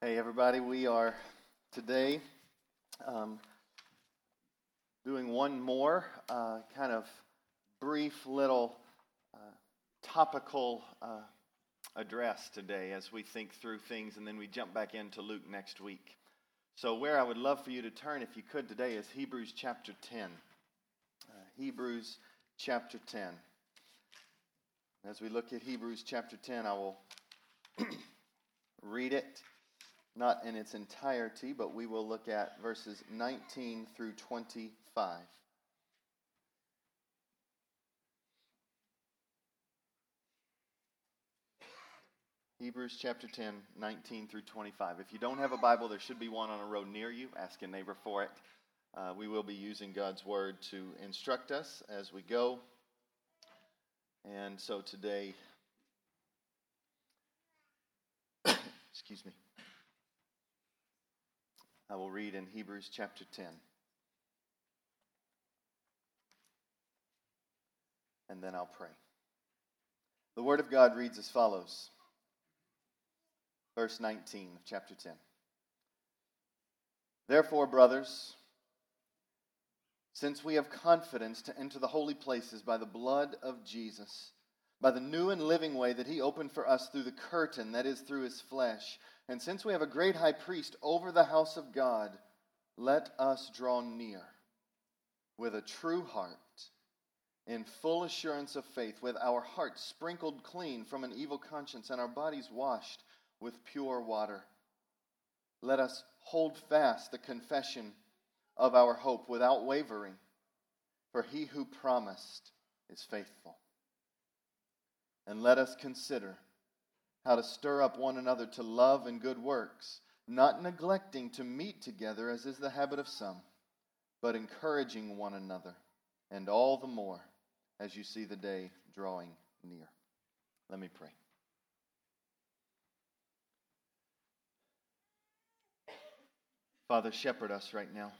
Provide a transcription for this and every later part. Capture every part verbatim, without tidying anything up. Hey everybody, we are today um, doing one more uh, kind of brief little uh, topical uh, address today as we think through things, and then we jump back into Luke next week. So where I would love for you to turn, if you could today, is Hebrews chapter ten. Uh, Hebrews chapter ten. As we look at Hebrews chapter ten, I will read it. Not in its entirety, but we will look at verses nineteen through twenty-five. Hebrews chapter ten, nineteen through twenty-five. If you don't have a Bible, there should be one on a row near you. Ask a neighbor for it. Uh, we will be using God's Word to instruct us as we go. And so today, excuse me. I will read in Hebrews chapter ten. And then I'll pray. The Word of God reads as follows. Verse nineteen of chapter ten. Therefore, brothers, since we have confidence to enter the holy places by the blood of Jesus, by the new and living way that He opened for us through the curtain, that is, through His flesh, and since we have a great high priest over the house of God, let us draw near with a true heart, in full assurance of faith, with our hearts sprinkled clean from an evil conscience and our bodies washed with pure water. Let us hold fast the confession of our hope without wavering, for He who promised is faithful. And let us consider how to stir up one another to love and good works, not neglecting to meet together as is the habit of some, but encouraging one another, and all the more as you see the day drawing near. Let me pray. Father, shepherd us right now.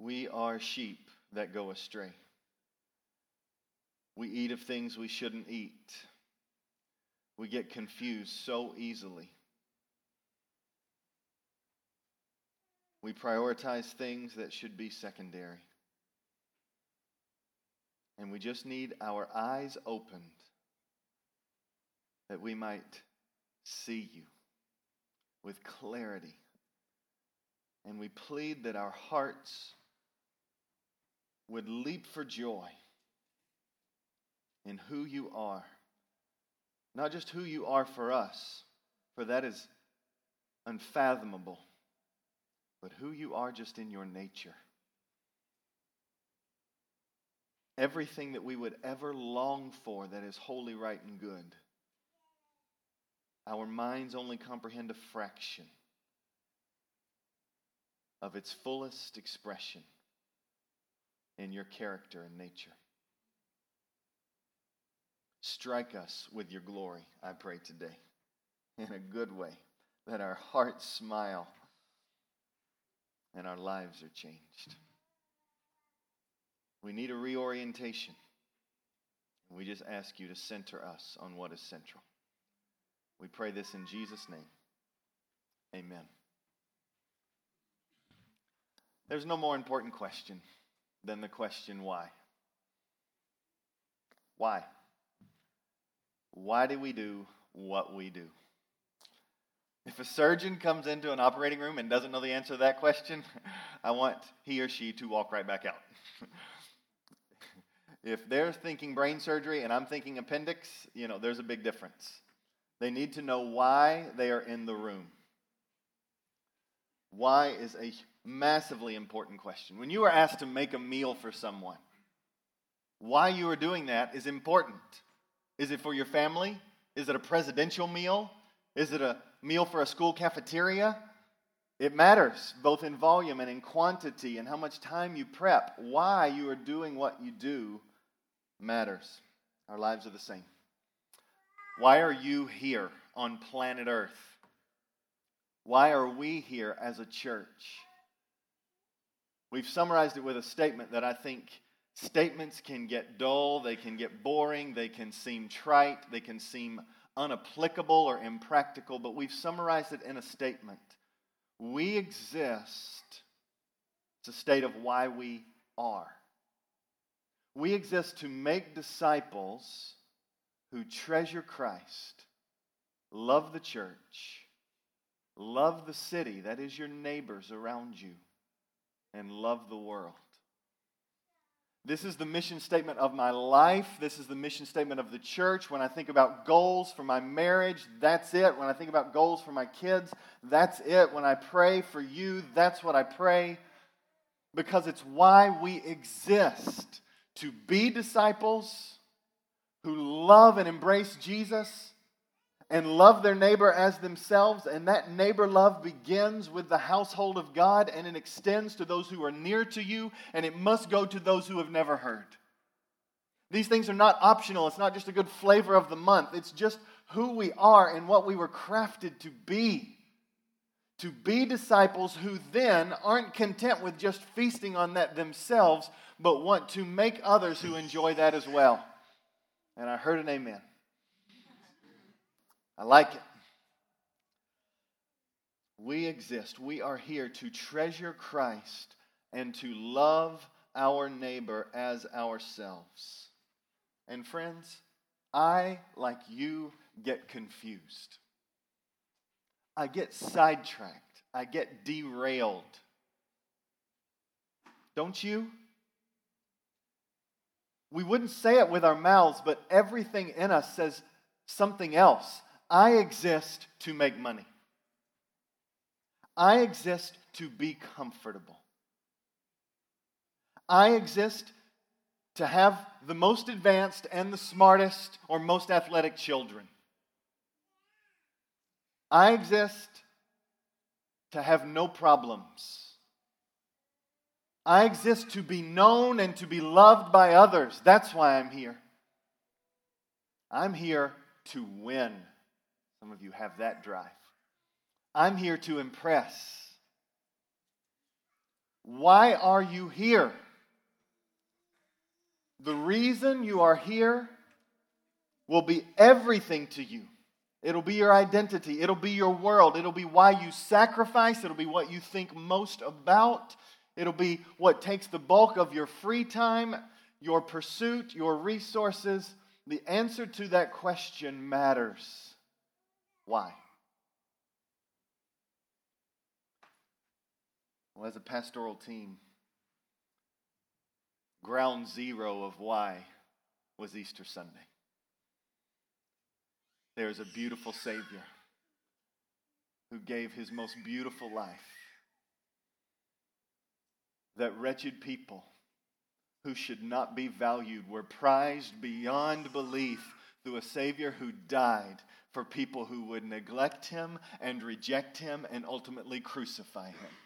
We are sheep that go astray. We eat of things we shouldn't eat. We get confused so easily. We prioritize things that should be secondary. And we just need our eyes opened that we might see You with clarity. And we plead that our hearts would leap for joy in who You are. Not just who You are for us, for that is unfathomable, but who You are just in Your nature. Everything that we would ever long for that is holy, right, and good, our minds only comprehend a fraction of its fullest expression in Your character and nature. Strike us with Your glory, I pray today, in a good way, that our hearts smile and our lives are changed. We need a reorientation. We just ask You to center us on what is central. We pray this in Jesus' name. Amen. There's no more important question than the question why. Why? Why do we do what we do? If a surgeon comes into an operating room and doesn't know the answer to that question, I want he or she to walk right back out. If they're thinking brain surgery and I'm thinking appendix, you know, there's a big difference. They need to know why they are in the room. Why is a massively important question. When you are asked to make a meal for someone, why you are doing that is important. Is it for your family? Is it a presidential meal? Is it a meal for a school cafeteria? It matters, both in volume and in quantity, and how much time you prep. Why you are doing what you do matters. Our lives are the same. Why are you here on planet Earth? Why are we here as a church? We've summarized it with a statement that I think statements can get dull, they can get boring, they can seem trite, they can seem unapplicable or impractical, but we've summarized it in a statement. We exist. It's a state of why we are. We exist to make disciples who treasure Christ, love the church, love the city, that is your neighbors around you, and love the world. This is the mission statement of my life. This is the mission statement of the church. When I think about goals for my marriage, that's it. When I think about goals for my kids, that's it. When I pray for you, that's what I pray. Because it's why we exist. To be disciples who love and embrace Jesus and love their neighbor as themselves. And that neighbor love begins with the household of God, and it extends to those who are near to you, and it must go to those who have never heard. These things are not optional. It's not just a good flavor of the month. It's just who we are and what we were crafted to be. To be disciples who then aren't content with just feasting on that themselves, but want to make others who enjoy that as well. And I heard an amen. I like it. We exist. We are here to treasure Christ and to love our neighbor as ourselves. And friends, I, like you, get confused. I get sidetracked. I get derailed. Don't you? We wouldn't say it with our mouths, but everything in us says something else. I exist to make money. I exist to be comfortable. I exist to have the most advanced and the smartest or most athletic children. I exist to have no problems. I exist to be known and to be loved by others. That's why I'm here. I'm here to win. Some of you have that drive. I'm here to impress. Why are you here? The reason you are here will be everything to you. It'll be your identity. It'll be your world. It'll be why you sacrifice. It'll be what you think most about. It'll be what takes the bulk of your free time, your pursuit, your resources. The answer to that question matters. Why? Well, as a pastoral team, ground zero of why was Easter Sunday. There is a beautiful Savior who gave his most beautiful life that wretched people who should not be valued were prized beyond belief through a Savior who died for people who would neglect him and reject him and ultimately crucify him.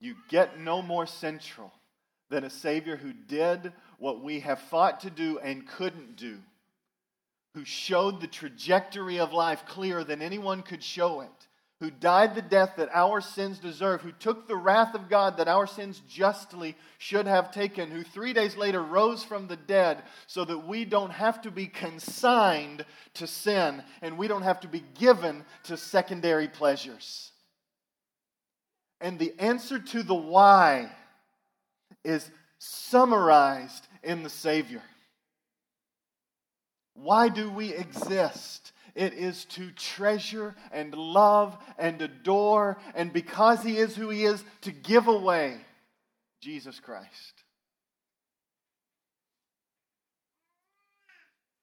You get no more central than a Savior who did what we have fought to do and couldn't do, who showed the trajectory of life clearer than anyone could show it, who died the death that our sins deserve, who took the wrath of God that our sins justly should have taken, who three days later rose from the dead so that we don't have to be consigned to sin and we don't have to be given to secondary pleasures. And the answer to the why is summarized in the Savior. Why do we exist? It is to treasure and love and adore, and because He is who He is, to give away Jesus Christ.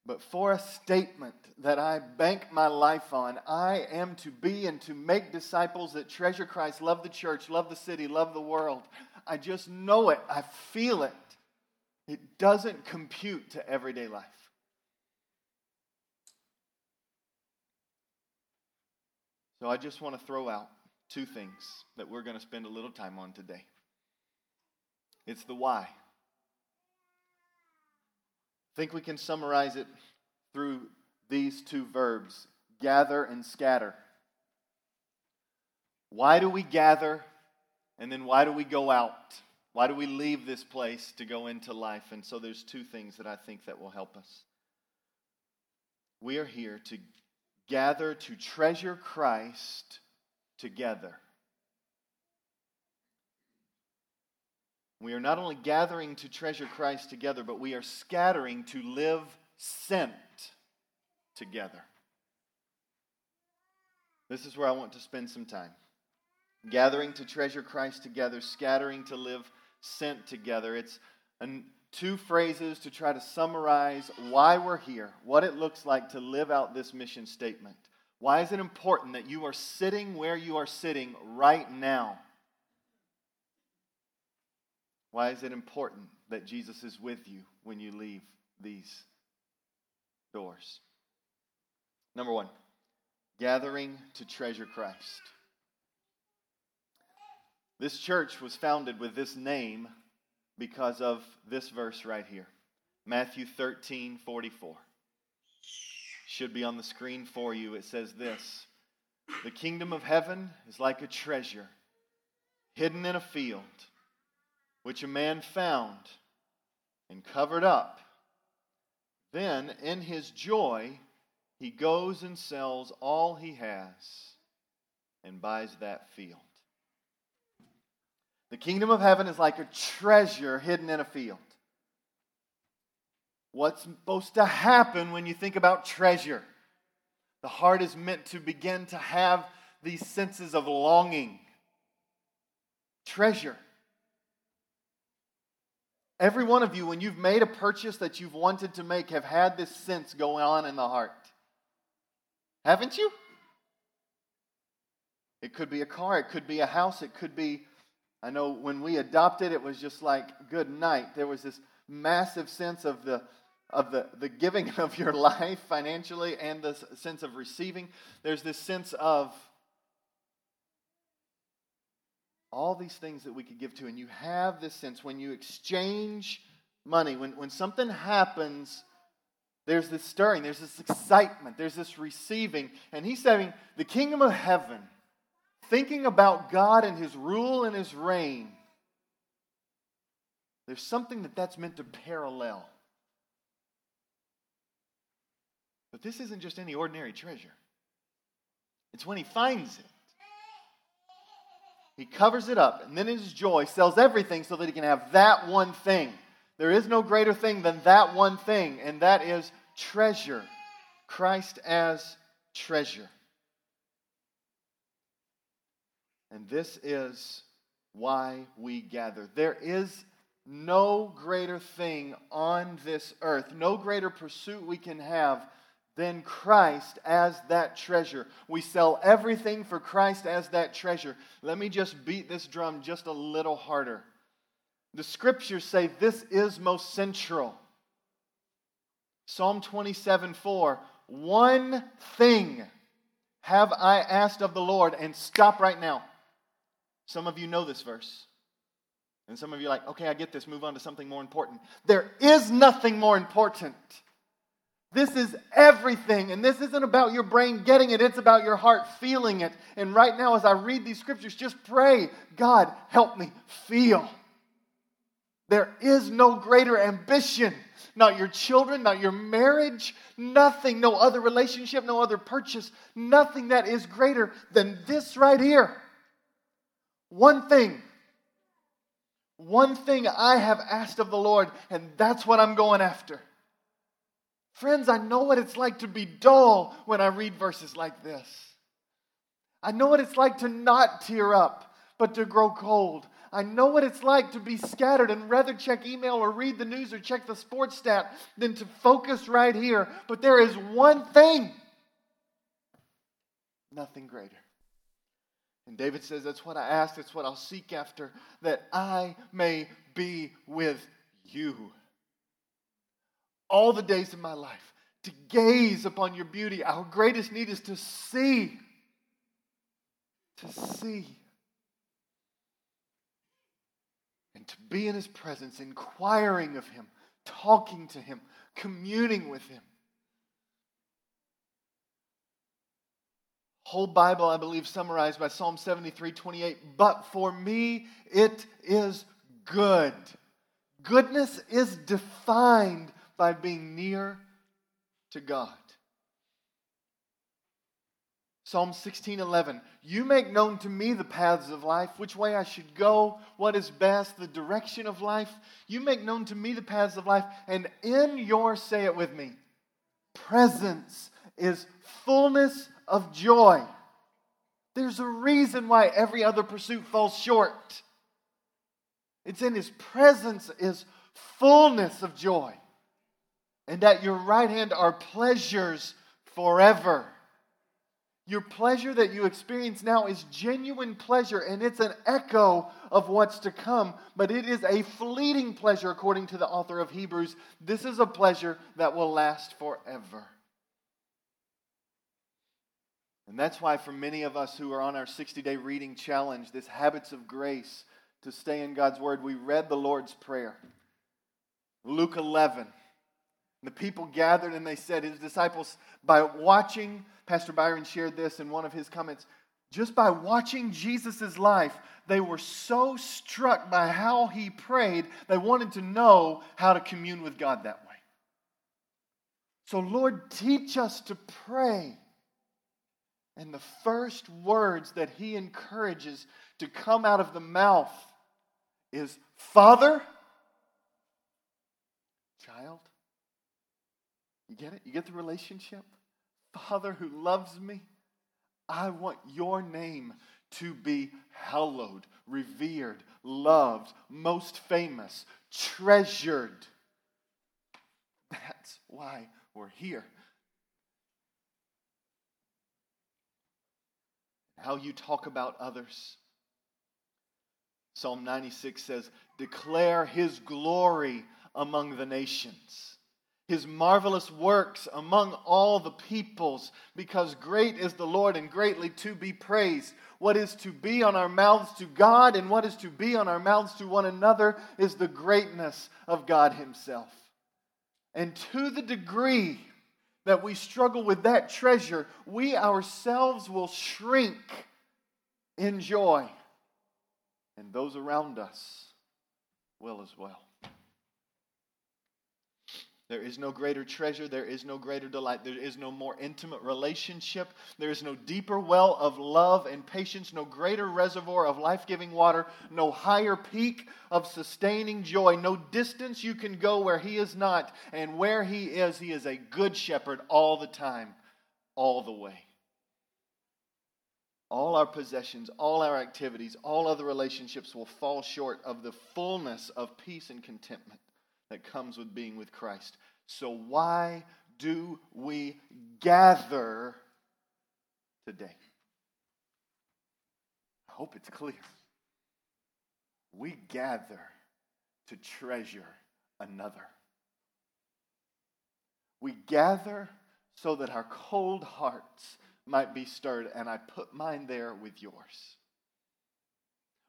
But for a statement that I bank my life on, I am to be and to make disciples that treasure Christ, love the church, love the city, love the world. I just know it. I feel it. It doesn't compute to everyday life. So I just want to throw out two things that we're going to spend a little time on today. It's the why. I think we can summarize it through these two verbs, gather and scatter. Why do we gather? And then why do we go out? Why do we leave this place to go into life? And so there's two things that I think that will help us. We are here to gather, to treasure Christ together. We are not only gathering to treasure Christ together, but we are scattering to live sent together. This is where I want to spend some time. Gathering to treasure Christ together, scattering to live sent together. It's an, two phrases to try to summarize why we're here, what it looks like to live out this mission statement. Why is it important that you are sitting where you are sitting right now? Why is it important that Jesus is with you when you leave these doors? Number one, gathering to treasure Christ. This church was founded with this name because of this verse right here. Matthew thirteen forty-four. Should be on the screen for you. It says this: the kingdom of heaven is like a treasure hidden in a field, which a man found and covered up. Then in his joy, he goes and sells all he has and buys that field. The kingdom of heaven is like a treasure hidden in a field. What's supposed to happen when you think about treasure? The heart is meant to begin to have these senses of longing. Treasure. Every one of you, when you've made a purchase that you've wanted to make, have had this sense going on in the heart. Haven't you? It could be a car. It could be a house. It could be... I know when we adopted, it was just like, good night. There was this massive sense of the of the, the giving of your life financially and the sense of receiving. There's this sense of all these things that we could give to. And you have this sense when you exchange money, when, when something happens, there's this stirring, there's this excitement, there's this receiving. And he's saying, the kingdom of heaven, thinking about God and His rule and His reign, there's something that that's meant to parallel. But this isn't just any ordinary treasure. It's when he finds it. He covers it up, and then in his joy sells everything so that he can have that one thing. There is no greater thing than that one thing, and that is treasure. Christ as treasure. And this is why we gather. There is no greater thing on this earth, no greater pursuit we can have than Christ as that treasure. We sell everything for Christ as that treasure. Let me just beat this drum just a little harder. The scriptures say this is most central. Psalm twenty-seven four, one thing have I asked of the Lord, and stop right now. Some of you know this verse. And some of you are like, okay, I get this. Move on to something more important. There is nothing more important. This is everything. And this isn't about your brain getting it. It's about your heart feeling it. And right now, as I read these scriptures, just pray, God, help me feel. There is no greater ambition. Not your children, not your marriage, nothing, no other relationship, no other purchase, nothing that is greater than this right here. One thing, one thing I have asked of the Lord, and that's what I'm going after. Friends, I know what it's like to be dull when I read verses like this. I know what it's like to not tear up, but to grow cold. I know what it's like to be scattered and rather check email or read the news or check the sports stat than to focus right here. But there is one thing, nothing greater. And David says, that's what I ask, that's what I'll seek after, that I may be with you all the days of my life, to gaze upon your beauty. Our greatest need is to see, to see, and to be in His presence, inquiring of Him, talking to Him, communing with Him. Whole Bible, I believe, summarized by Psalm seventy-three twenty-eight. But for me, it is good. Goodness is defined by being near to God. Psalm sixteen eleven, you make known to me the paths of life, which way I should go, what is best, the direction of life. You make known to me the paths of life, and in your, say it with me, presence is fullness of joy. There's a reason why every other pursuit falls short. It's in His presence is fullness of joy. And at your right hand are pleasures forever. Your pleasure that you experience now is genuine pleasure, and it's an echo of what's to come, but it is a fleeting pleasure, according to the author of Hebrews. This is a pleasure that will last forever. And that's why for many of us who are on our sixty-day reading challenge, this Habits of Grace, to stay in God's Word, we read the Lord's Prayer. Luke eleven. The people gathered and they said, His disciples, by watching, Pastor Byron shared this in one of his comments, just by watching Jesus' life, they were so struck by how He prayed, they wanted to know how to commune with God that way. So Lord, teach us to pray. And the first words that He encourages to come out of the mouth is, Father, child. You get it? You get the relationship? Father who loves me, I want your name to be hallowed, revered, loved, most famous, treasured. That's why we're here. How you talk about others. Psalm ninety-six says, declare His glory among the nations, His marvelous works among all the peoples, because great is the Lord and greatly to be praised. What is to be on our mouths to God and what is to be on our mouths to one another is the greatness of God Himself. And to the degree that we struggle with that treasure, we ourselves will shrink in joy, and those around us will as well. There is no greater treasure. There is no greater delight. There is no more intimate relationship. There is no deeper well of love and patience, no greater reservoir of life-giving water, no higher peak of sustaining joy, no distance you can go where He is not. And where He is, He is a good shepherd all the time, all the way. All our possessions, all our activities, all other relationships will fall short of the fullness of peace and contentment that comes with being with Christ. So why do we gather today? I hope it's clear. We gather to treasure another. We gather so that our cold hearts might be stirred, and I put mine there with yours.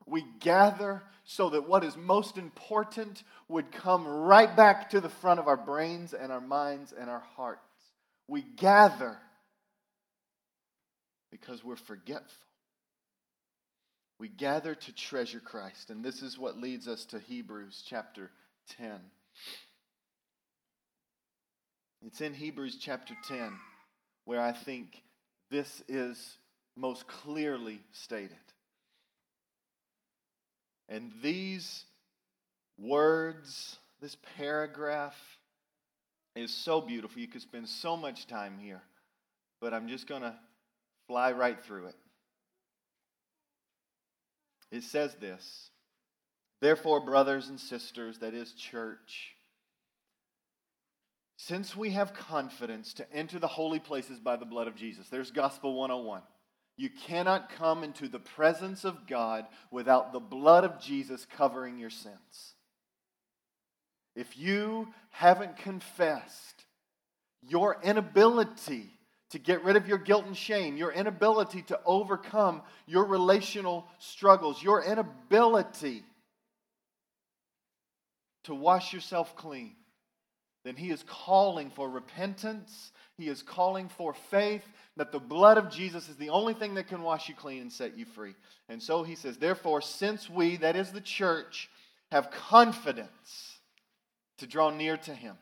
We gather so that what is most important would come right back to the front of our brains and our minds and our hearts. We gather because we're forgetful. We gather to treasure Christ. And this is what leads us to Hebrews chapter ten. It's in Hebrews chapter ten where I think this is most clearly stated. And these words, this paragraph is so beautiful. You could spend so much time here, but I'm just going to fly right through it. It says this, therefore, brothers and sisters, that is church, since we have confidence to enter the holy places by the blood of Jesus, there's Gospel one oh one. You cannot come into the presence of God without the blood of Jesus covering your sins. If you haven't confessed your inability to get rid of your guilt and shame, your inability to overcome your relational struggles, your inability to wash yourself clean, then He is calling for repentance. He is calling for faith that the blood of Jesus is the only thing that can wash you clean and set you free. And so He says, therefore, since we, that is the church, have confidence to draw near to Him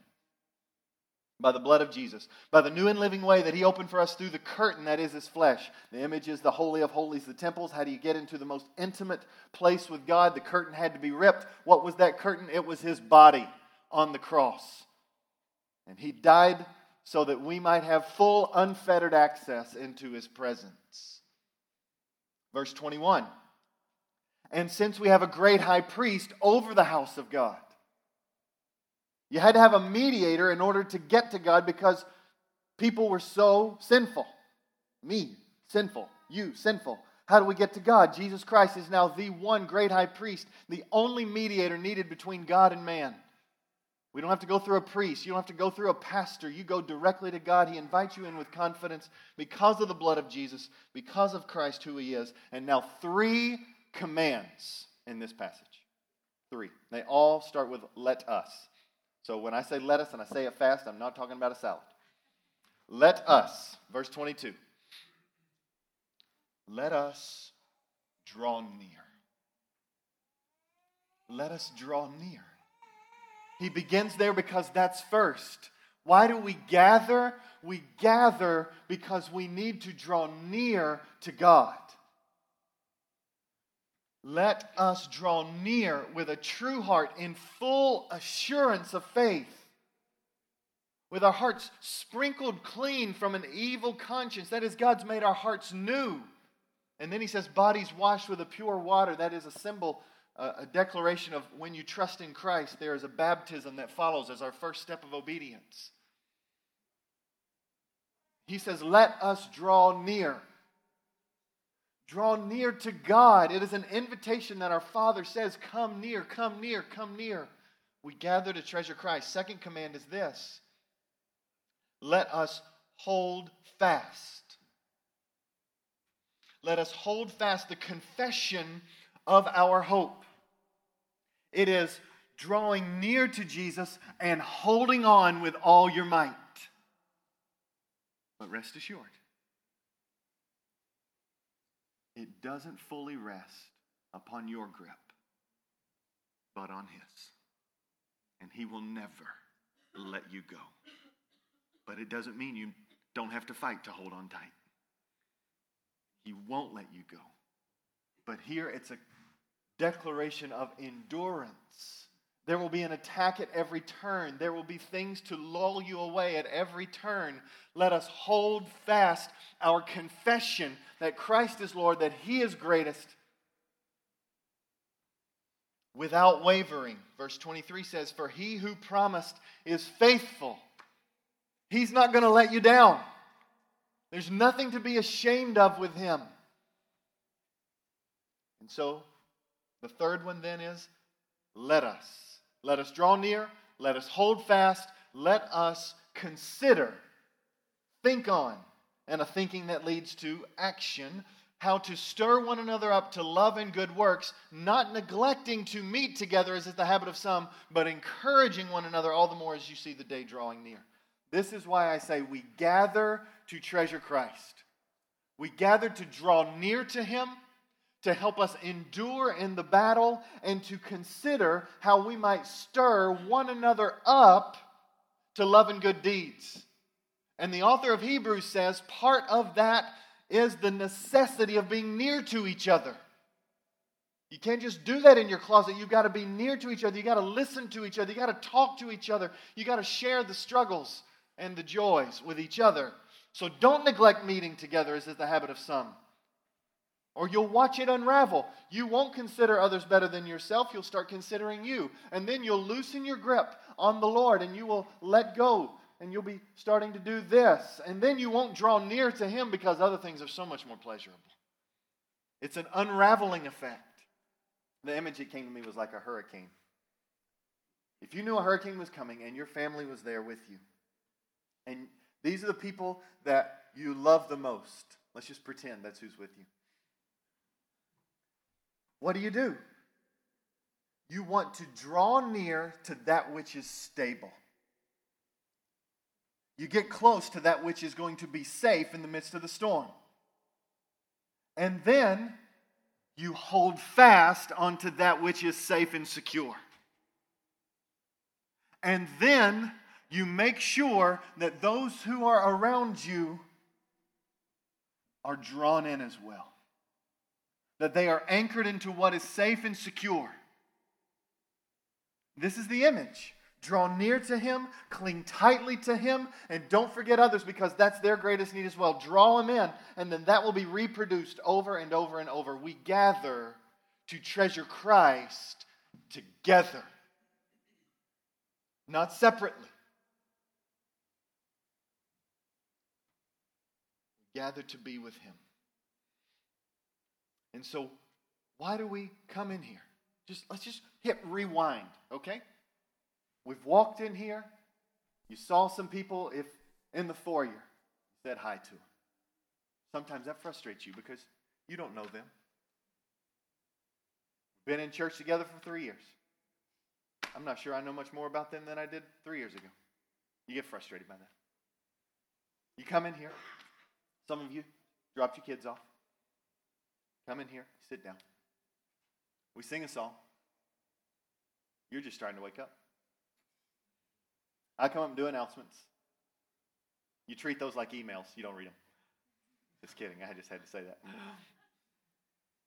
by the blood of Jesus, by the new and living way that He opened for us through the curtain that is His flesh. The image is the Holy of Holies, the temples. How do you get into the most intimate place with God? The curtain had to be ripped. What was that curtain? It was His body on the cross. And He died so that we might have full, unfettered access into His presence. Verse twenty-one. And since we have a great high priest over the house of God. You had to have a mediator in order to get to God because people were so sinful. Me, sinful. You, sinful. How do we get to God? Jesus Christ is now the one great high priest, the only mediator needed between God and man. We don't have to go through a priest. You don't have to go through a pastor. You go directly to God. He invites you in with confidence because of the blood of Jesus, because of Christ, who He is. And now three commands in this passage. Three. They all start with let us. So when I say let us and I say it fast, I'm not talking about a salad. Let us, verse twenty-two. Let us draw near. Let us draw near. He begins there because that's first. Why do we gather? We gather because we need to draw near to God. Let us draw near with a true heart in full assurance of faith. With our hearts sprinkled clean from an evil conscience. That is, God's made our hearts new. And then He says, bodies washed with a pure water. That is a symbol, a declaration of when you trust in Christ, there is a baptism that follows as our first step of obedience. He says, let us draw near. Draw near to God. It is an invitation that our Father says, come near, come near, come near. We gather to treasure Christ. Second command is this. Let us hold fast. Let us hold fast the confession of our hope. It is drawing near to Jesus and holding on with all your might. But rest assured, it doesn't fully rest upon your grip, but on His. And He will never let you go. But it doesn't mean you don't have to fight to hold on tight. He won't let you go. But here it's a declaration of endurance. There will be an attack at every turn. There will be things to lull you away at every turn. Let us hold fast our confession that Christ is Lord, that He is greatest, without wavering. Verse twenty-three says, for He who promised is faithful. He's not going to let you down. There's nothing to be ashamed of with Him. And so, the third one then is, let us. Let us draw near. Let us hold fast. Let us consider, think on, and a thinking that leads to action, how to stir one another up to love and good works, not neglecting to meet together as is the habit of some, but encouraging one another all the more as you see the day drawing near. This is why I say we gather to treasure Christ. We gather to draw near to Him, to help us endure in the battle, and to consider how we might stir one another up to love and good deeds. And the author of Hebrews says part of that is the necessity of being near to each other. You can't just do that in your closet. You've got to be near to each other. You've got to listen to each other. You've got to talk to each other. You've got to share the struggles and the joys with each other. So don't neglect meeting together, as is the habit of some. Or you'll watch it unravel. You won't consider others better than yourself. You'll start considering you. And then you'll loosen your grip on the Lord and you will let go. And you'll be starting to do this. And then you won't draw near to Him because other things are so much more pleasurable. It's an unraveling effect. The image that came to me was like a hurricane. If you knew a hurricane was coming and your family was there with you, and these are the people that you love the most. Let's just pretend that's who's with you. What do you do? You want to draw near to that which is stable. You get close to that which is going to be safe in the midst of the storm. And then you hold fast onto that which is safe and secure. And then you make sure that those who are around you are drawn in as well. That they are anchored into what is safe and secure. This is the image. Draw near to Him, cling tightly to Him, and don't forget others because that's their greatest need as well. Draw them in, and then that will be reproduced over and over and over. We gather to treasure Christ together, not separately. We gather to be with Him. And so, why do we come in here? Just let's just hit rewind, okay? We've walked in here. You saw some people if in the foyer. You said hi to them. Sometimes that frustrates you because you don't know them. We've been in church together for three years. I'm not sure I know much more about them than I did three years ago. You get frustrated by that. You come in here. Some of you dropped your kids off. Come in here. Sit down. We sing a song. You're just starting to wake up. I come up and do announcements. You treat those like emails. You don't read them. Just kidding. I just had to say that.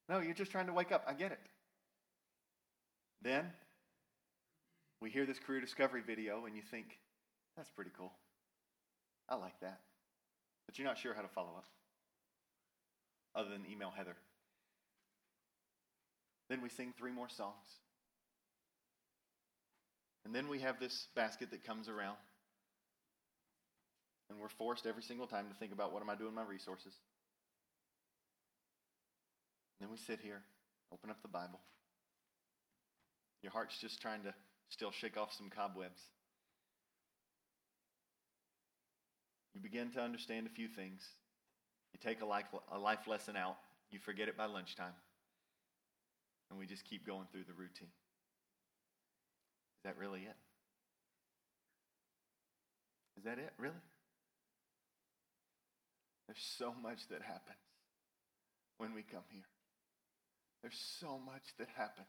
No, you're just trying to wake up. I get it. Then we hear this career discovery video and you think, that's pretty cool. I like that. But you're not sure how to follow up other than email Heather. Then we sing three more songs. And then we have this basket that comes around. And we're forced every single time to think about, what am I doing with my resources? And then we sit here, open up the Bible. Your heart's just trying to still shake off some cobwebs. You begin to understand a few things. You take a life, a life lesson out. You forget it by lunchtime. And we just keep going through the routine. Is that really it? Is that it, really? There's so much that happens when we come here. There's so much that happens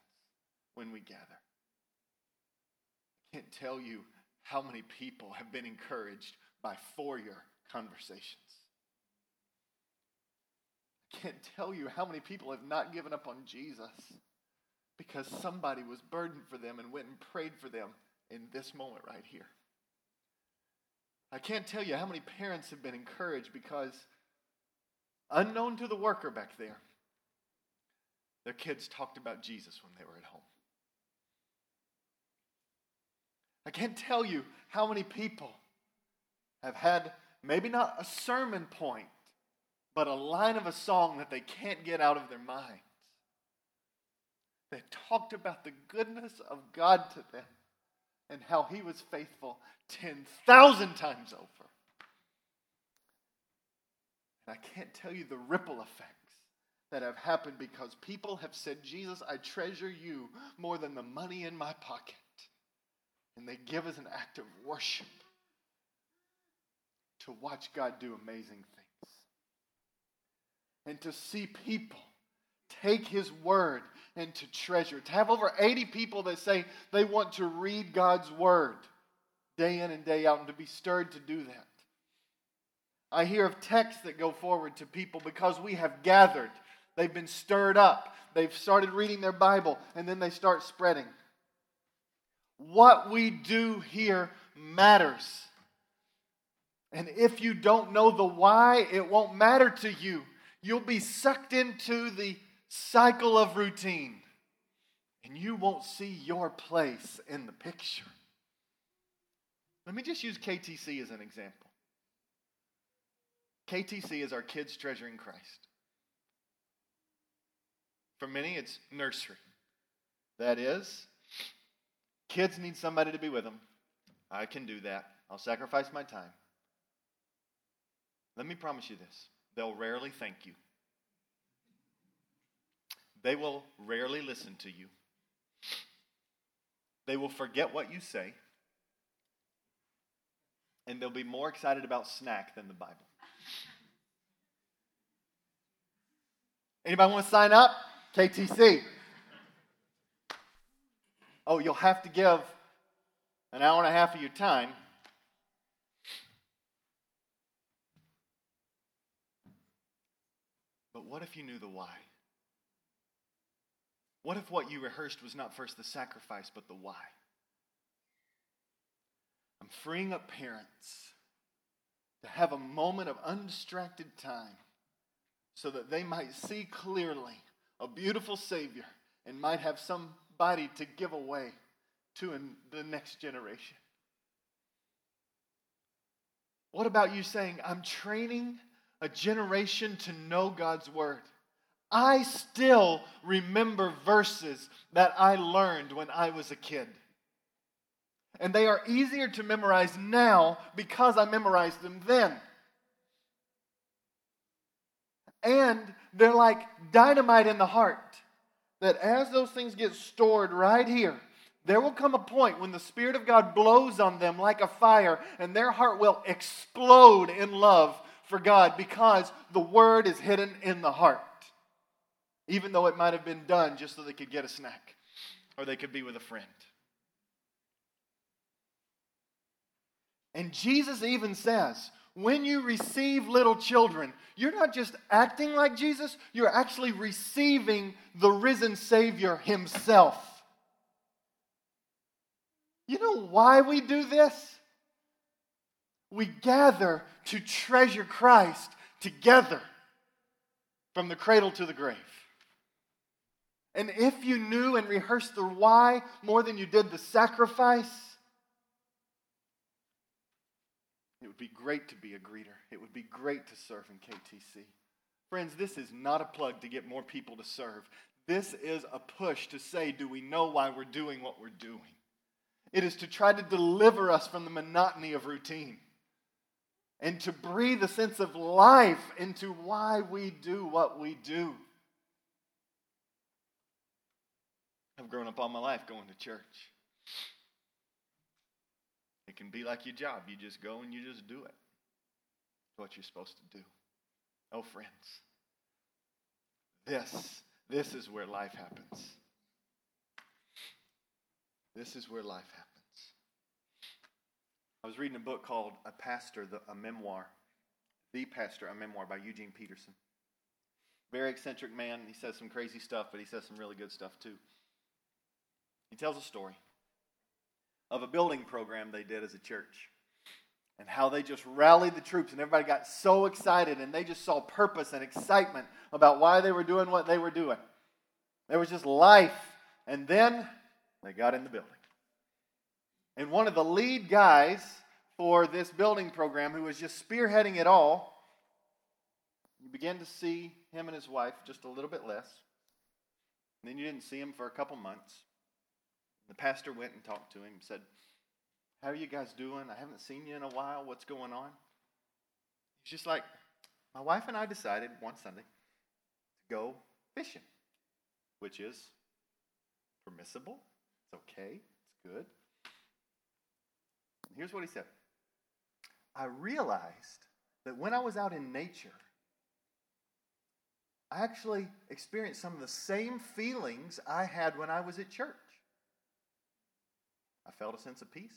when we gather. I can't tell you how many people have been encouraged by four-year conversations. I can't tell you how many people have not given up on Jesus because somebody was burdened for them and went and prayed for them in this moment right here. I can't tell you how many parents have been encouraged because, unknown to the worker back there, their kids talked about Jesus when they were at home. I can't tell you how many people have had maybe not a sermon point, but a line of a song that they can't get out of their mind. They talked about the goodness of God to them and how He was faithful ten thousand times over. And I can't tell you the ripple effects that have happened because people have said, Jesus, I treasure you more than the money in my pocket. And they give us an act of worship to watch God do amazing things. And to see people take His word and to treasure. To have over eighty people that say they want to read God's word day in and day out and to be stirred to do that. I hear of texts that go forward to people because we have gathered. They've been stirred up. They've started reading their Bible and then they start spreading. What we do here matters. And if you don't know the why, it won't matter to you. You'll be sucked into the cycle of routine, and you won't see your place in the picture. Let me just use K T C as an example. K T C is our kids treasuring Christ. For many, it's nursery. That is, kids need somebody to be with them. I can do that. I'll sacrifice my time. Let me promise you this. They'll rarely thank you. They will rarely listen to you. They will forget what you say. And they'll be more excited about snack than the Bible. Anybody want to sign up? K T C. Oh, you'll have to give an hour and a half of your time. But what if you knew the why? What if what you rehearsed was not first the sacrifice, but the why? I'm freeing up parents to have a moment of undistracted time so that they might see clearly a beautiful Savior and might have somebody to give away to in the next generation. What about you saying, I'm training a generation to know God's Word? I still remember verses that I learned when I was a kid. And they are easier to memorize now because I memorized them then. And they're like dynamite in the heart, that as those things get stored right here, there will come a point when the Spirit of God blows on them like a fire, and their heart will explode in love for God because the Word is hidden in the heart. Even though it might have been done just so they could get a snack or they could be with a friend. And Jesus even says, when you receive little children, you're not just acting like Jesus, you're actually receiving the risen Savior himself. You know why we do this? We gather to treasure Christ together from the cradle to the grave. And if you knew and rehearsed the why more than you did the sacrifice, it would be great to be a greeter. It would be great to serve in K T C. Friends, this is not a plug to get more people to serve. This is a push to say, do we know why we're doing what we're doing? It is to try to deliver us from the monotony of routine and to breathe a sense of life into why we do what we do. I've grown up all my life going to church. It can be like your job. You just go and you just do it. It's what you're supposed to do. Oh, friends. This, this is where life happens. This is where life happens. I was reading a book called A Pastor, the, a Memoir. The Pastor, a Memoir by Eugene Peterson. Very eccentric man. He says some crazy stuff, but he says some really good stuff too. He tells a story of a building program they did as a church and how they just rallied the troops and everybody got so excited and they just saw purpose and excitement about why they were doing what they were doing. There was just life, and then they got in the building. And one of the lead guys for this building program, who was just spearheading it all, you began to see him and his wife just a little bit less. And then you didn't see him for a couple months. The pastor went and talked to him and said, how are you guys doing? I haven't seen you in a while. What's going on? He's just like, my wife and I decided one Sunday to go fishing, which is permissible. It's okay. It's good. Here's what he said. I realized that when I was out in nature, I actually experienced some of the same feelings I had when I was at church. I felt a sense of peace.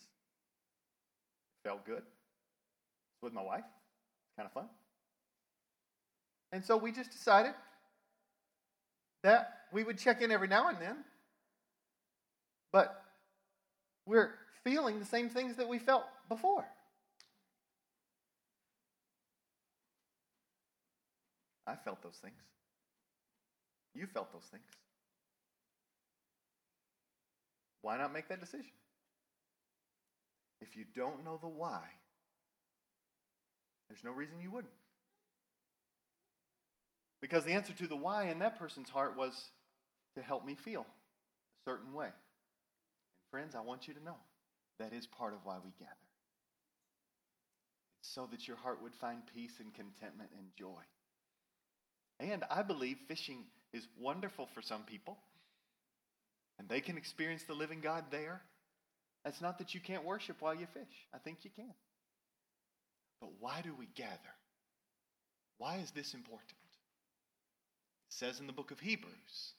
Felt good. With my wife. Kind of fun. And so we just decided that we would check in every now and then. But we're feeling the same things that we felt before. I felt those things. You felt those things. Why not make that decision? If you don't know the why, there's no reason you wouldn't. Because the answer to the why in that person's heart was to help me feel a certain way. And friends, I want you to know, that is part of why we gather. It's so that your heart would find peace and contentment and joy. And I believe fishing is wonderful for some people. And they can experience the living God there. That's not that you can't worship while you fish. I think you can. But why do we gather? Why is this important? It says in the book of Hebrews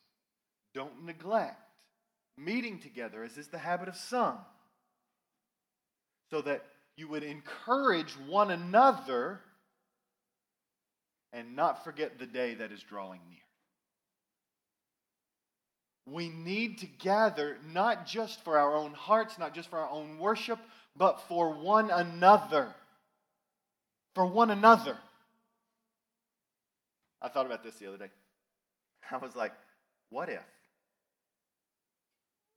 Don't neglect meeting together, as is the habit of some, so that you would encourage one another and not forget the day that is drawing near. We need to gather not just for our own hearts, not just for our own worship, but for one another. For one another. I thought about this the other day. I was like, what if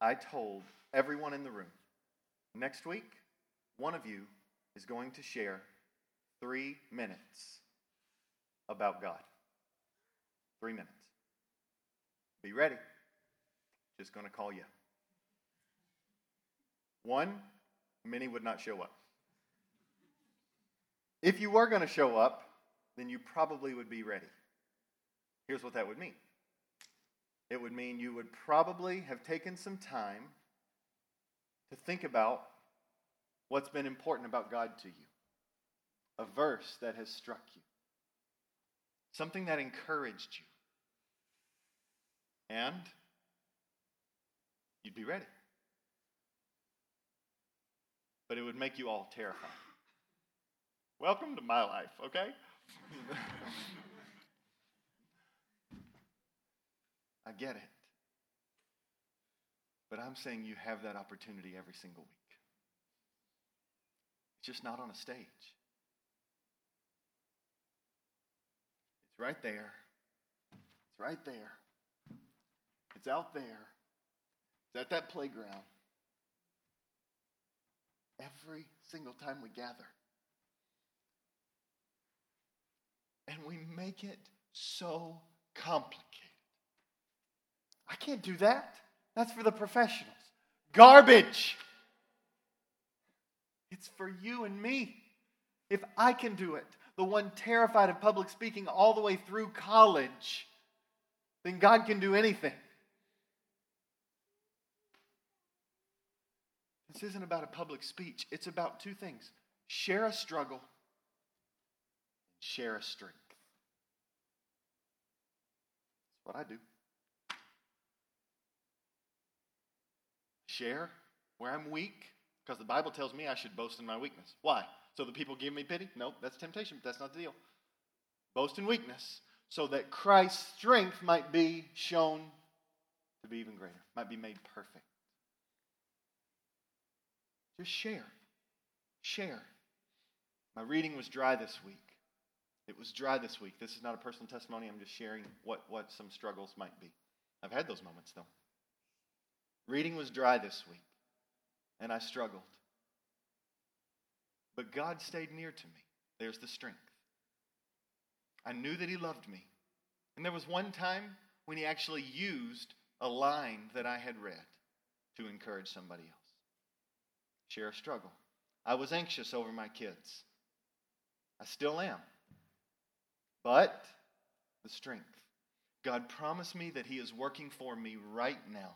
I told everyone in the room, next week, one of you is going to share three minutes about God. Three minutes. Be ready. Just going to call you. One, many would not show up. If you were going to show up, then you probably would be ready. Here's what that would mean. It would mean you would probably have taken some time to think about what's been important about God to you. A verse that has struck you. Something that encouraged you. And you'd be ready. But it would make you all terrified. Welcome to my life, okay? I get it. But I'm saying you have that opportunity every single week. It's just not on a stage. It's right there. It's right there. It's out there. It's at that playground. Every single time we gather. And we make it so complicated. I can't do that. That's for the professionals. Garbage. It's for you and me. If I can do it, the one terrified of public speaking all the way through college, then God can do anything. This isn't about a public speech. It's about two things. Share a struggle. Share a strength. That's what I do. Share where I'm weak, because the Bible tells me I should boast in my weakness. Why? So that people give me pity? No, nope, that's temptation, but that's not the deal. Boast in weakness, so that Christ's strength might be shown to be even greater, might be made perfect. Just share. Share. My reading was dry this week. It was dry this week. This is not a personal testimony. I'm just sharing what, what some struggles might be. I've had those moments, though. Reading was dry this week, and I struggled. But God stayed near to me. There's the strength. I knew that He loved me. And there was one time when He actually used a line that I had read to encourage somebody else. Share a struggle. I was anxious over my kids. I still am. But the strength. God promised me that He is working for me right now.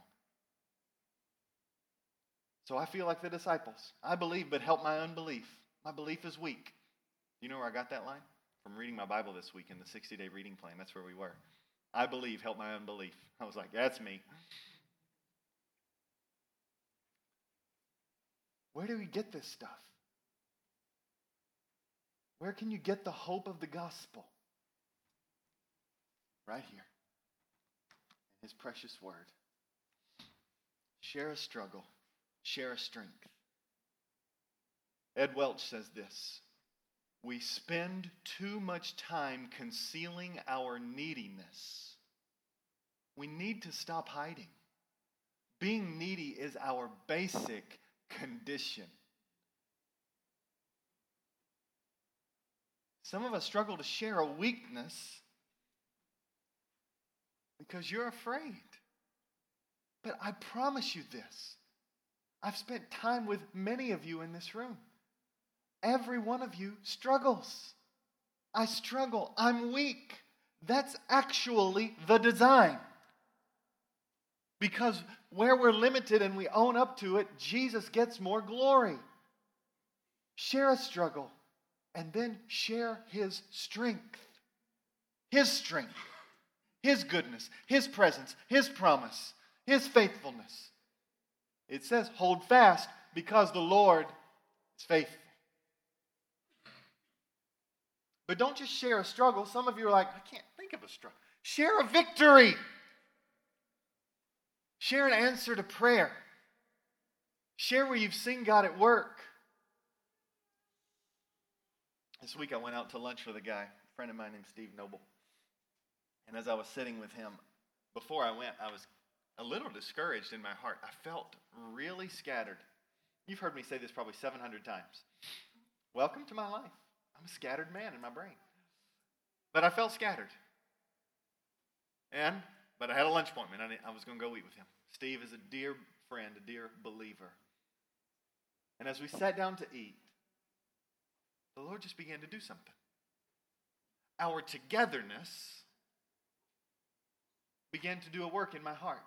So I feel like the disciples. I believe, but help my unbelief. My belief is weak. You know where I got that line? From reading my Bible this week in the sixty-day reading plan. That's where we were. I believe, help my unbelief. I was like, that's me. Where do we get this stuff? Where can you get the hope of the gospel? Right here. His precious word. Share a struggle. Share a strength. Ed Welch says this. We spend too much time concealing our neediness. We need to stop hiding. Being needy is our basic condition. Some of us struggle to share a weakness because you're afraid. But I promise you this. I've spent time with many of you in this room. Every one of you struggles. I struggle. I'm weak. That's actually the design. Because where we're limited and we own up to it, Jesus gets more glory. Share a struggle and then share His strength. His strength. His goodness, His presence, His promise, His faithfulness. It says, hold fast because the Lord is faithful. But don't just share a struggle. Some of you are like, I can't think of a struggle. Share a victory. Share an answer to prayer. Share where you've seen God at work. This week I went out to lunch with a guy, a friend of mine named Steve Noble. And as I was sitting with him, before I went, I was a little discouraged in my heart. I felt really scattered. You've heard me say this probably seven hundred times. Welcome to my life. I'm a scattered man in my brain. But I felt scattered. And, but I had a lunch appointment. I was going to go eat with him. Steve is a dear friend, a dear believer. And as we sat down to eat, the Lord just began to do something. Our togetherness began to do a work in my heart.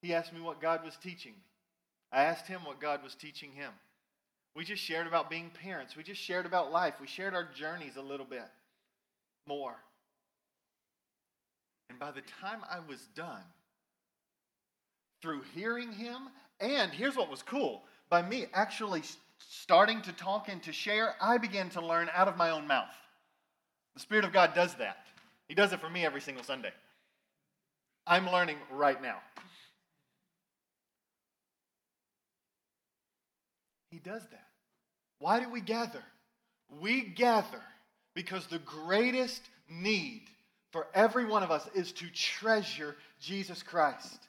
He asked me what God was teaching me. I asked him what God was teaching him. We just shared about being parents. We just shared about life. We shared our journeys a little bit more. And by the time I was done, through hearing him, and here's what was cool, by me actually starting to talk and to share, I began to learn out of my own mouth. The Spirit of God does that. He does it for me every single Sunday. I'm learning right now. He does that. Why do we gather? We gather because the greatest need for every one of us is to treasure Jesus Christ.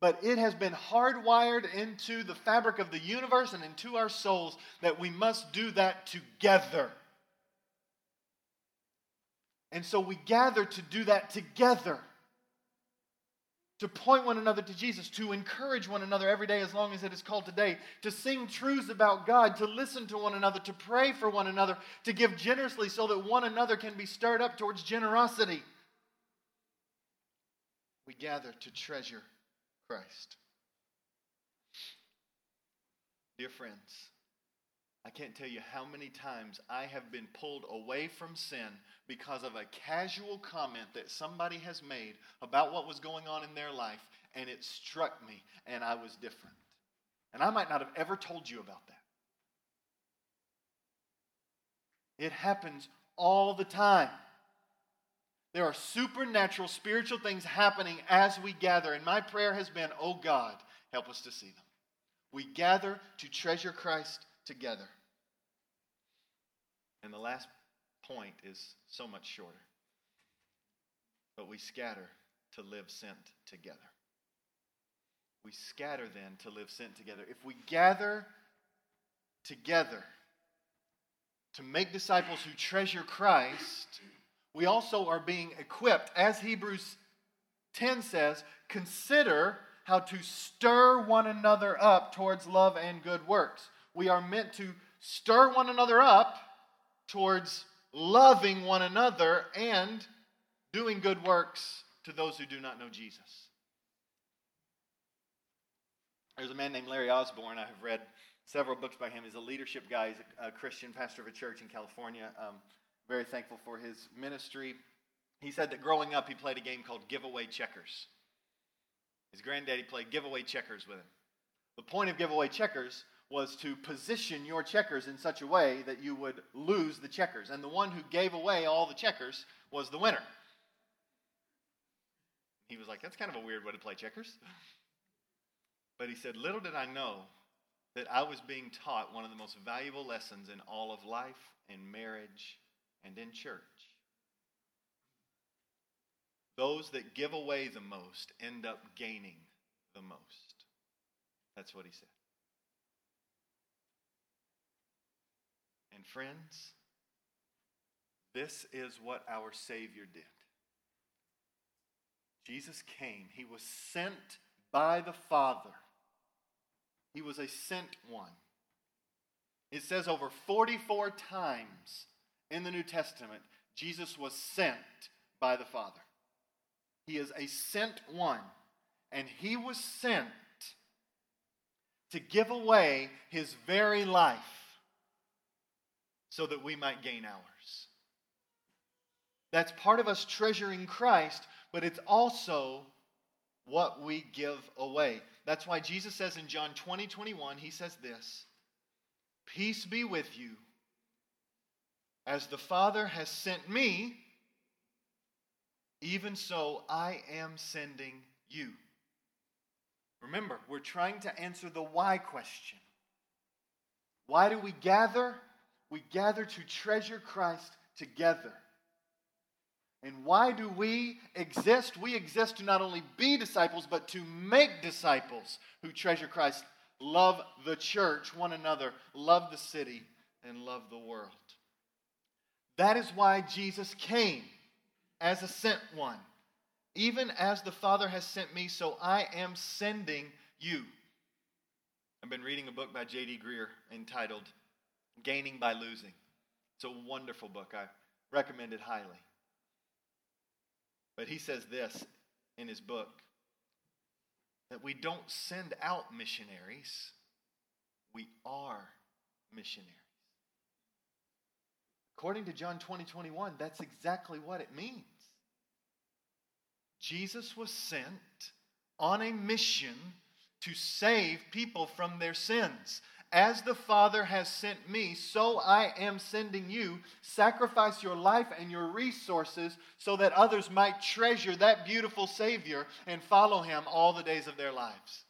But it has been hardwired into the fabric of the universe and into our souls that we must do that together. And so we gather to do that together. To point one another to Jesus, to encourage one another every day as long as it is called today, to sing truths about God, to listen to one another, to pray for one another, to give generously so that one another can be stirred up towards generosity. We gather to treasure Christ. Dear friends, I can't tell you how many times I have been pulled away from sin because of a casual comment that somebody has made about what was going on in their life, and it struck me, and I was different. And I might not have ever told you about that. It happens all the time. There are supernatural, spiritual things happening as we gather, and my prayer has been, oh God, help us to see them. We gather to treasure Christ together. And the last point is so much shorter. But we scatter to live sent together. We scatter then to live sent together. If we gather together to make disciples who treasure Christ, we also are being equipped, as Hebrews ten says, consider how to stir one another up towards love and good works. We are meant to stir one another up towards loving one another and doing good works to those who do not know Jesus. There's a man named Larry Osborne. I have read several books by him. He's a leadership guy. He's a, a Christian pastor of a church in California. Um, very thankful for his ministry. He said that growing up, he played a game called giveaway checkers. His granddaddy played giveaway checkers with him. The point of giveaway checkers was to position your checkers in such a way that you would lose the checkers. And the one who gave away all the checkers was the winner. He was like, that's kind of a weird way to play checkers. But he said, little did I know that I was being taught one of the most valuable lessons in all of life, in marriage, and in church. Those that give away the most end up gaining the most. That's what he said. And friends, this is what our Savior did. Jesus came. He was sent by the Father. He was a sent one. It says over forty-four times in the New Testament, Jesus was sent by the Father. He is a sent one. And he was sent to give away his very life, so that we might gain ours. That's part of us treasuring Christ, but it's also what we give away. That's why Jesus says in John twenty, twenty-one, he says this, "Peace be with you. As the Father has sent me, even so I am sending you." Remember, we're trying to answer the why question. Why do we gather? We gather to treasure Christ together. And why do we exist? We exist to not only be disciples, but to make disciples who treasure Christ, love the church, one another, love the city, and love the world. That is why Jesus came as a sent one. Even as the Father has sent me, so I am sending you. I've been reading a book by J D. Greer entitled Gaining by Losing. It's a wonderful book. I recommend it highly. But he says this in his book, that we don't send out missionaries, we are missionaries. According to John twenty, twenty-one, that's exactly what it means. Jesus was sent on a mission to save people from their sins. As the Father has sent me, so I am sending you. Sacrifice your life and your resources so that others might treasure that beautiful Savior and follow him all the days of their lives.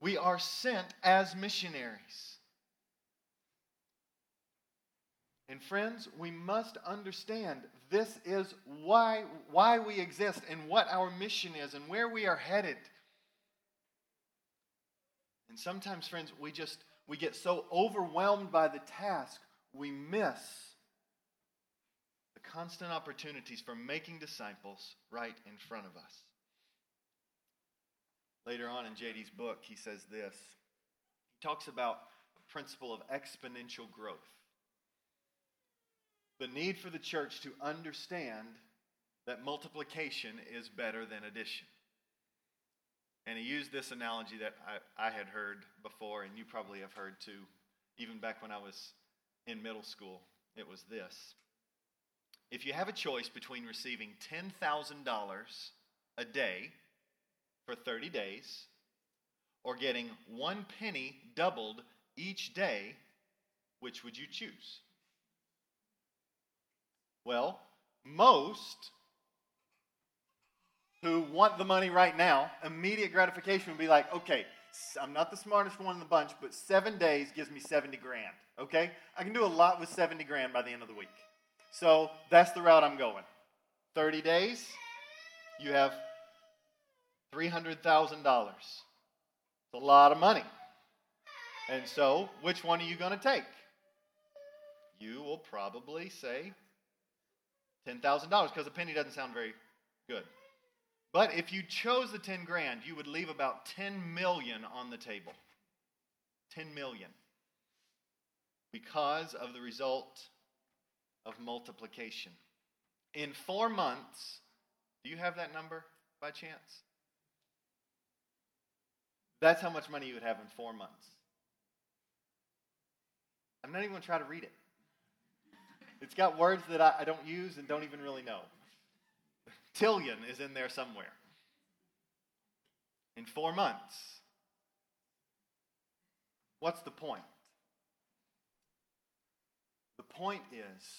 We are sent as missionaries. And friends, we must understand this is why, why we exist and what our mission is and where we are headed. And sometimes, friends, we just, we get so overwhelmed by the task, we miss the constant opportunities for making disciples right in front of us. Later on in J D's book, he says this. He talks about the principle of exponential growth. The need for the church to understand that multiplication is better than addition. And he used this analogy that I, I had heard before, and you probably have heard too, even back when I was in middle school. It was this. If you have a choice between receiving ten thousand dollars a day for thirty days or getting one penny doubled each day, which would you choose? Well, most who want the money right now, immediate gratification would be like, okay, I'm not the smartest one in the bunch, but seven days gives me seventy grand, okay? I can do a lot with seventy grand by the end of the week. So that's the route I'm going. thirty days, you have three hundred thousand dollars. It's a lot of money. And so, which one are you going to take? You will probably say ten thousand dollars, because a penny doesn't sound very good. But if you chose the ten grand, you would leave about ten million on the table. ten million. Because of the result of multiplication. In four months, do you have that number by chance? That's how much money you would have in four months. I'm not even going to try to read it. It's got words that I, I don't use and don't even really know. Tillion is in there somewhere. In four months. What's the point? The point is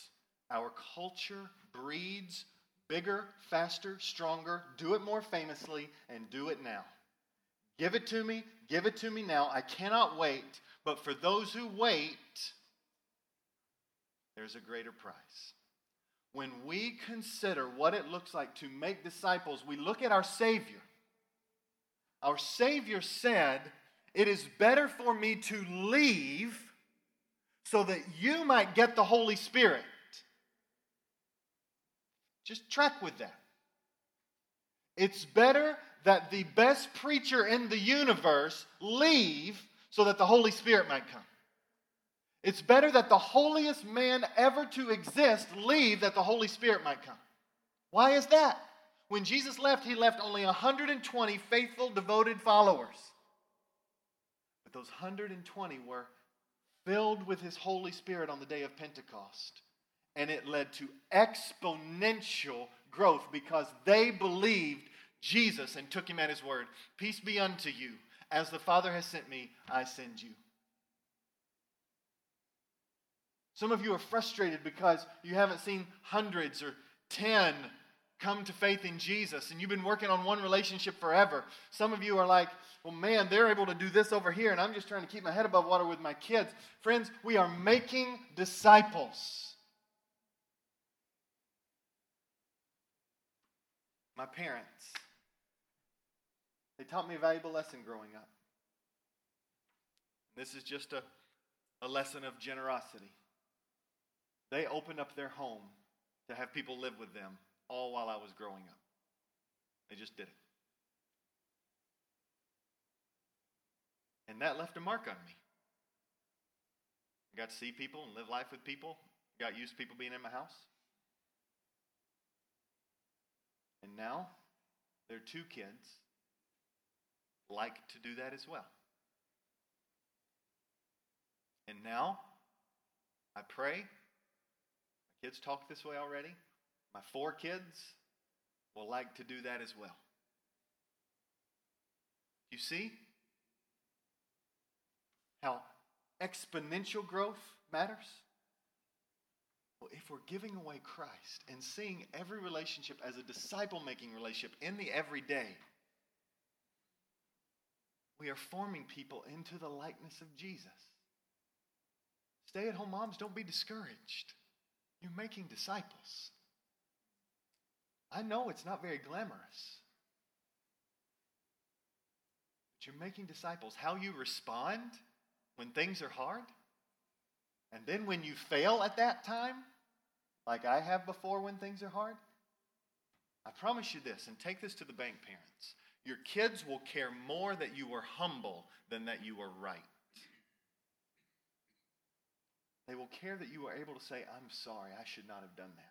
our culture breeds bigger, faster, stronger, do it more famously, and do it now. Give it to me, give it to me now. I cannot wait, but for those who wait, there's a greater prize. When we consider what it looks like to make disciples, we look at our Savior. Our Savior said, "It is better for me to leave so that you might get the Holy Spirit." Just track with that. It's better that the best preacher in the universe leave so that the Holy Spirit might come. It's better that the holiest man ever to exist leave that the Holy Spirit might come. Why is that? When Jesus left, he left only one hundred twenty faithful, devoted followers. But those one hundred twenty were filled with his Holy Spirit on the day of Pentecost. and it led to exponential growth because they believed Jesus and took him at his word. Peace be unto you. As the Father has sent me, I send you. Some of you are frustrated because you haven't seen hundreds or ten come to faith in Jesus, and you've been working on one relationship forever. Some of you are like, well, man, they're able to do this over here, and I'm just trying to keep my head above water with my kids. Friends, we are making disciples. My parents, they taught me a valuable lesson growing up. This is just a, a lesson of generosity. They opened up their home to have people live with them all while I was growing up. They just did it. And that left a mark on me. I got to see people and live life with people. I got used to people being in my house. And now, their two kids like to do that as well. And now, I pray. My kids talk this way already. My four kids will like to do that as well. You see how exponential growth matters? Well, if we're giving away Christ and seeing every relationship as a disciple-making relationship in the everyday, we are forming people into the likeness of Jesus. Stay-at-home moms, don't be discouraged. You're making disciples. I know it's not very glamorous, but you're making disciples. How you respond when things are hard, and then when you fail at that time, like I have before when things are hard, I promise you this, and take this to the bank, parents. Your kids will care more that you were humble than that you were right. They will care that you were able to say, I'm sorry, I should not have done that.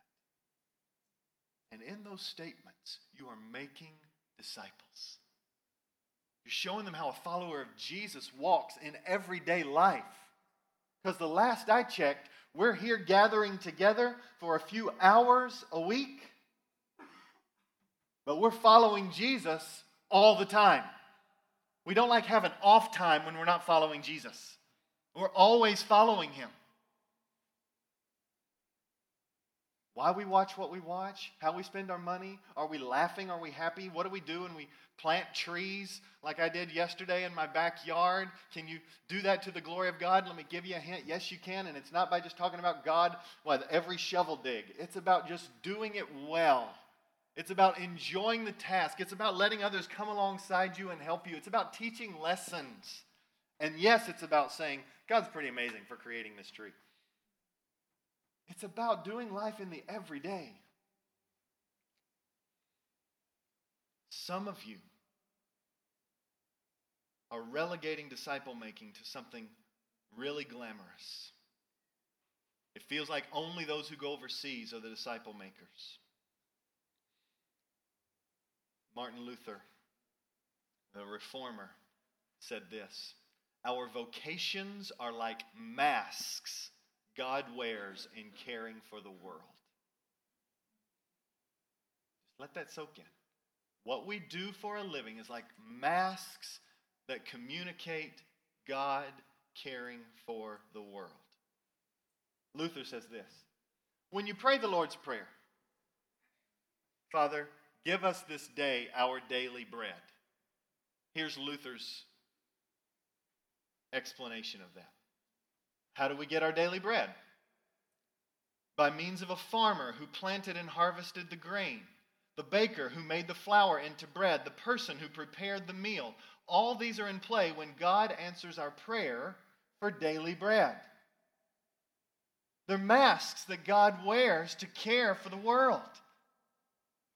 And in those statements, you are making disciples. You're showing them how a follower of Jesus walks in everyday life. Because the last I checked, we're here gathering together for a few hours a week. But we're following Jesus all the time. We don't like have an off time when we're not following Jesus. We're always following him. Why we watch what we watch, how we spend our money, are we laughing, are we happy, what do we do when we plant trees like I did yesterday in my backyard? Can you do that to the glory of God? Let me give you a hint. Yes, you can, and it's not by just talking about God with every shovel dig. It's about just doing it well. It's about enjoying the task. It's about letting others come alongside you and help you. It's about teaching lessons. And yes, it's about saying, God's pretty amazing for creating this tree. It's about doing life in the everyday. Some of you are relegating disciple making to something really glamorous. It feels like only those who go overseas are the disciple makers. Martin Luther, the reformer, said this, "Our vocations are like masks God wears in caring for the world." Just let that soak in. What we do for a living is like masks that communicate God caring for the world. Luther says this, when you pray the Lord's Prayer, Father, give us this day our daily bread. Here's Luther's explanation of that. How do we get our daily bread? By means of a farmer who planted and harvested the grain, the baker who made the flour into bread, the person who prepared the meal. All these are in play when God answers our prayer for daily bread. They're masks that God wears to care for the world.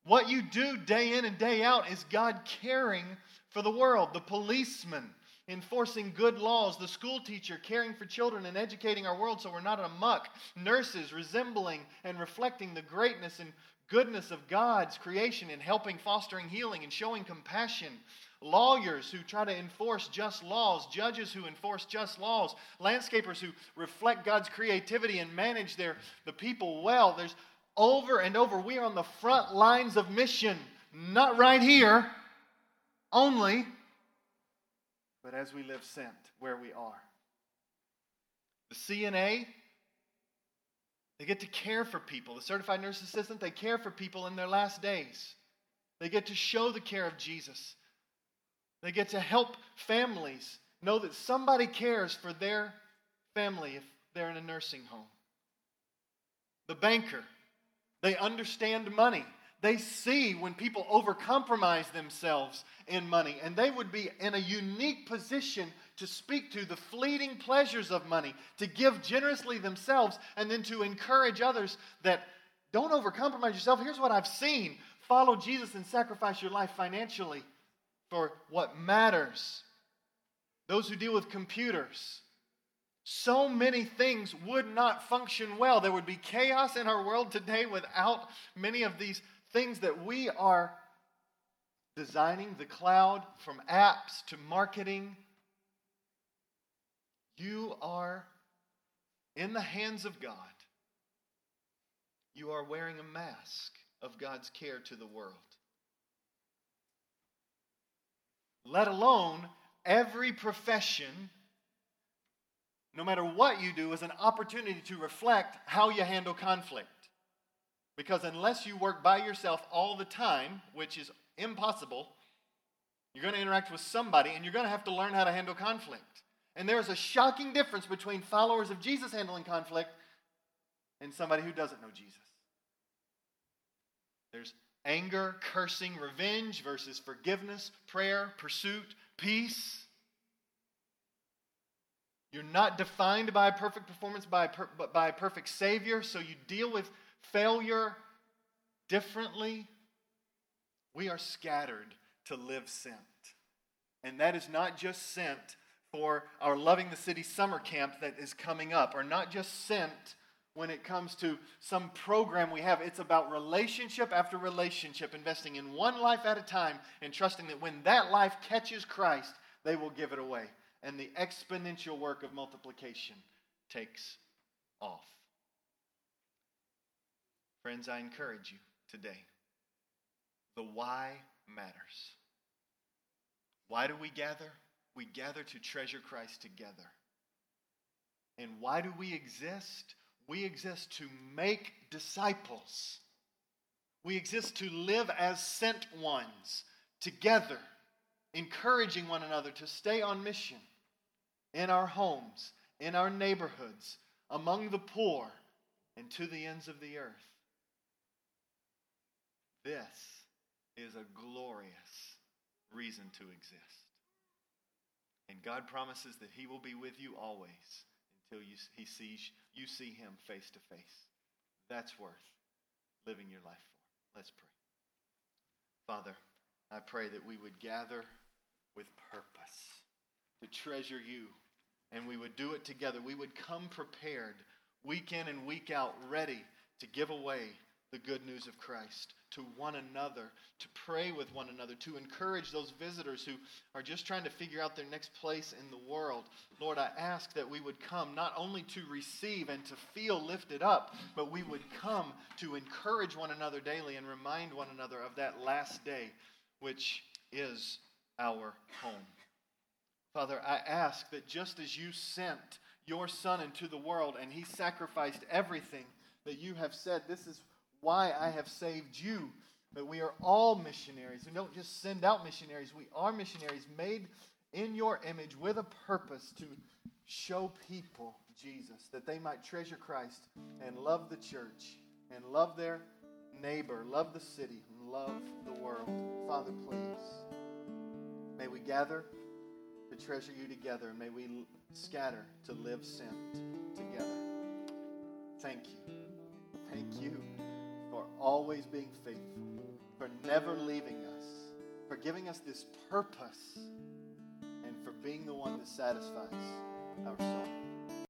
What you do day in and day out is God caring for the world. The policeman enforcing good laws, the school teacher caring for children and educating our world so we're not in a muck, nurses resembling and reflecting the greatness and goodness of God's creation in helping, fostering healing, and showing compassion, lawyers who try to enforce just laws, judges who enforce just laws, landscapers who reflect God's creativity and manage their the people well. There's over and over, we are on the front lines of mission, not right here only, but as we live sent where we are. The C N A, they get to care for people. The certified nurse assistant, they care for people in their last days. They get to show the care of Jesus. They get to help families know that somebody cares for their family if they're in a nursing home. The banker, they understand money. They see when people overcompromise themselves in money, and they would be in a unique position to speak to the fleeting pleasures of money, to give generously themselves, and then to encourage others that don't overcompromise yourself. Here's what I've seen. Follow Jesus and sacrifice your life financially for what matters. Those who deal with computers. So many things would not function well. There would be chaos in our world today without many of these things that we are designing, the cloud, from apps to marketing. You are in the hands of God. You are wearing a mask of God's care to the world. Let alone every profession, no matter what you do, is an opportunity to reflect how you handle conflict. Because unless you work by yourself all the time, which is impossible, you're going to interact with somebody and you're going to have to learn how to handle conflict. And there's a shocking difference between followers of Jesus handling conflict and somebody who doesn't know Jesus. There's anger, cursing, revenge versus forgiveness, prayer, pursuit, peace. You're not defined by a perfect performance, by a per- but by a perfect Savior, so you deal with failure differently. We are scattered to live sent. And that is not just sent for our Loving the City summer camp that is coming up, or not just sent when it comes to some program we have. It's about relationship after relationship, investing in one life at a time and trusting that when that life catches Christ, they will give it away. And the exponential work of multiplication takes off. Friends, I encourage you today. The why matters. Why do we gather? We gather to treasure Christ together. And why do we exist? We exist to make disciples. We exist to live as sent ones together, encouraging one another to stay on mission in our homes, in our neighborhoods, among the poor, and to the ends of the earth. This is a glorious reason to exist. And God promises that He will be with you always until you, he sees, you see Him face to face. That's worth living your life for. Let's pray. Father, I pray that we would gather with purpose to treasure You, and we would do it together. We would come prepared, week in and week out, ready to give away the good news of Christ to one another, to pray with one another, to encourage those visitors who are just trying to figure out their next place in the world. Lord, I ask that we would come not only to receive and to feel lifted up, but we would come to encourage one another daily and remind one another of that last day, which is our home. Father, I ask that just as You sent Your Son into the world and He sacrificed everything, that You have said, this is why I have saved you, that we are all missionaries. We don't just send out missionaries. We are missionaries made in Your image with a purpose to show people Jesus, that they might treasure Christ and love the church and love their neighbor, love the city, and love the world. Father, please, may we gather to treasure You together, and may we scatter to live sent together. Thank You. Thank You for always being faithful, for never leaving us, for giving us this purpose, and for being the one that satisfies our soul.